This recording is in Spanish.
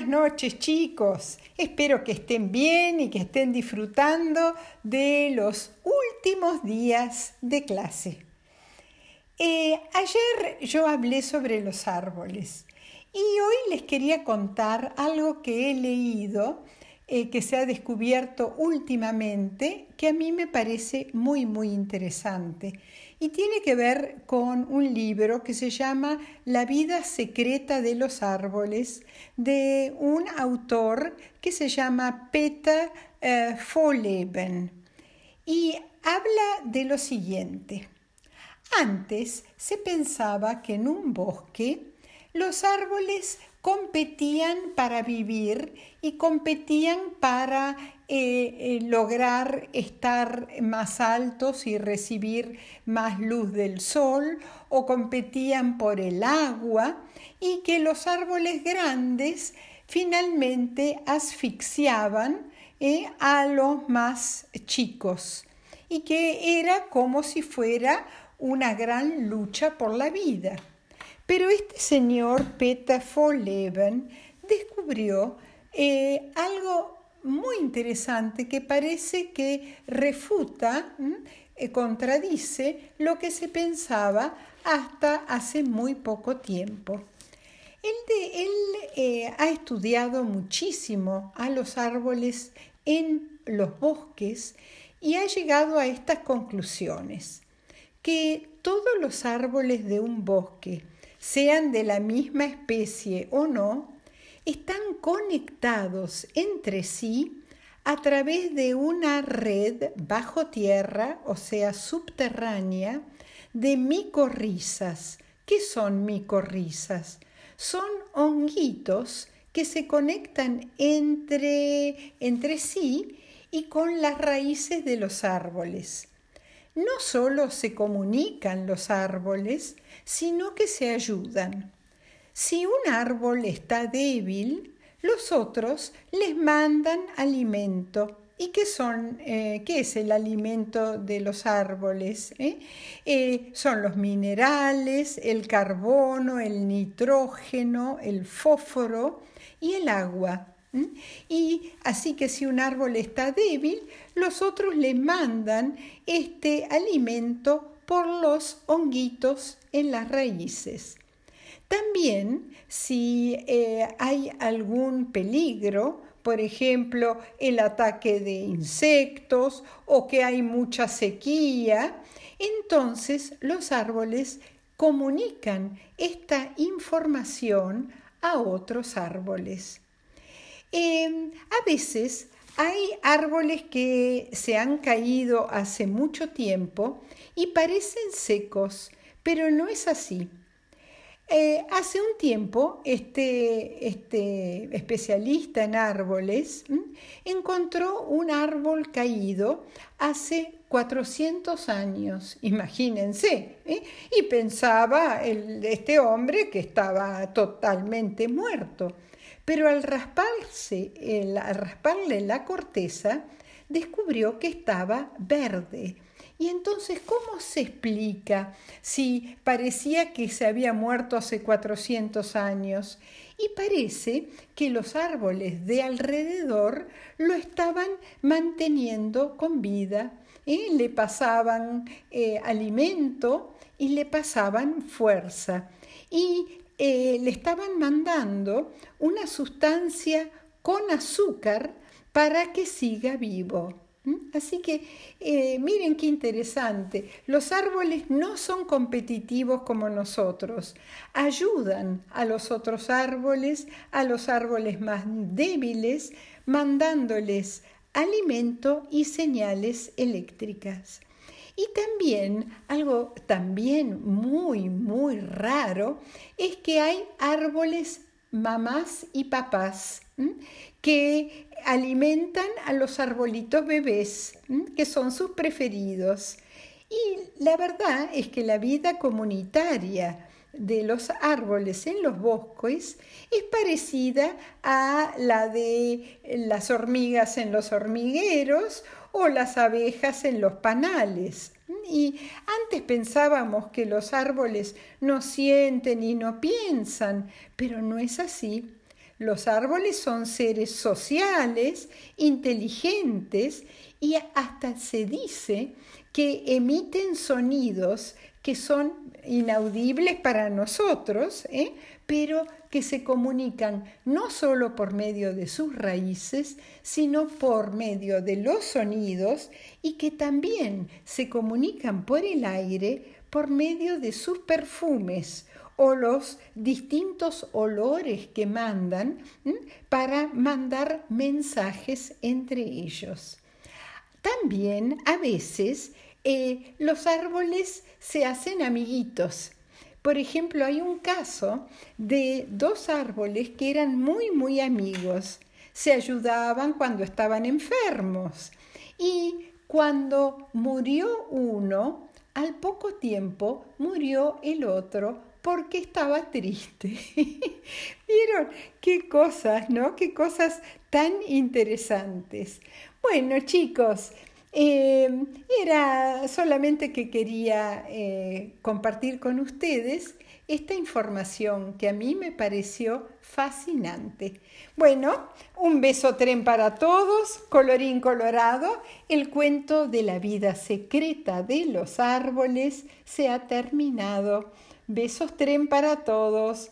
Buenas noches, chicos. Espero que estén bien y que estén disfrutando de los últimos días de clase. Ayer yo hablé sobre los árboles y hoy les quería contar algo que he leído, que se ha descubierto últimamente, que a mí me parece muy, muy interesante. Y tiene que ver con un libro que se llama La vida secreta de los árboles, de un autor que se llama Peter Wohlleben. Y habla de lo siguiente. Antes se pensaba que en un bosque los árboles competían para vivir y competían para lograr estar más altos y recibir más luz del sol, o competían por el agua, y que los árboles grandes finalmente asfixiaban a los más chicos, y que era como si fuera una gran lucha por la vida. Pero este señor Peter Wohlleben descubrió algo muy interesante que parece que refuta, contradice lo que se pensaba hasta hace muy poco tiempo. Él ha estudiado muchísimo a los árboles en los bosques y ha llegado a estas conclusiones: que todos los árboles de un bosque, sean de la misma especie o no, están conectados entre sí a través de una red bajo tierra, o sea, subterránea, de micorrizas. ¿Qué son micorrizas? Son honguitos que se conectan entre sí y con las raíces de los árboles. No solo se comunican los árboles, sino que se ayudan. Si un árbol está débil, los otros les mandan alimento. ¿Y qué es el alimento de los árboles? Son los minerales, el carbono, el nitrógeno, el fósforo y el agua. Y así que si un árbol está débil, los otros le mandan este alimento por los honguitos en las raíces. También si hay algún peligro, por ejemplo, el ataque de insectos o que hay mucha sequía, entonces los árboles comunican esta información a otros árboles. A veces hay árboles que se han caído hace mucho tiempo y parecen secos, pero no es así. Hace un tiempo, este especialista en árboles encontró un árbol caído hace 400 años, imagínense, y pensaba este hombre que estaba totalmente muerto. Pero al rasparle la corteza, descubrió que estaba verde. Y entonces, ¿cómo se explica si parecía que se había muerto hace 400 años? Y parece que los árboles de alrededor lo estaban manteniendo con vida. Le pasaban alimento y le pasaban fuerza. Y le estaban mandando una sustancia con azúcar para que siga vivo. Así que miren qué interesante. Los árboles no son competitivos como nosotros. Ayudan a los otros árboles, a los árboles más débiles, mandándoles alimento y señales eléctricas. Y también, algo también muy, muy raro, es que hay árboles mamás y papás que alimentan a los arbolitos bebés, que son sus preferidos. Y la verdad es que la vida comunitaria de los árboles en los bosques es parecida a la de las hormigas en los hormigueros o las abejas en los panales. Y antes pensábamos que los árboles no sienten y no piensan, pero no es así. Los árboles son seres sociales, inteligentes y hasta se dice que emiten sonidos que son inaudibles para nosotros, pero que se comunican no solo por medio de sus raíces, sino por medio de los sonidos y que también se comunican por el aire por medio de sus perfumes o los distintos olores que mandan para mandar mensajes entre ellos. También a veces los árboles se hacen amiguitos. Por ejemplo, hay un caso de dos árboles que eran muy, muy amigos. Se ayudaban cuando estaban enfermos. Y cuando murió uno, al poco tiempo murió el otro porque estaba triste. ¿Vieron? Qué cosas, ¿no? Qué cosas tan interesantes. Bueno, chicos, era solamente que quería compartir con ustedes esta información que a mí me pareció fascinante. Bueno, un beso tren para todos, colorín colorado, el cuento de la vida secreta de los árboles se ha terminado. Besos tren para todos.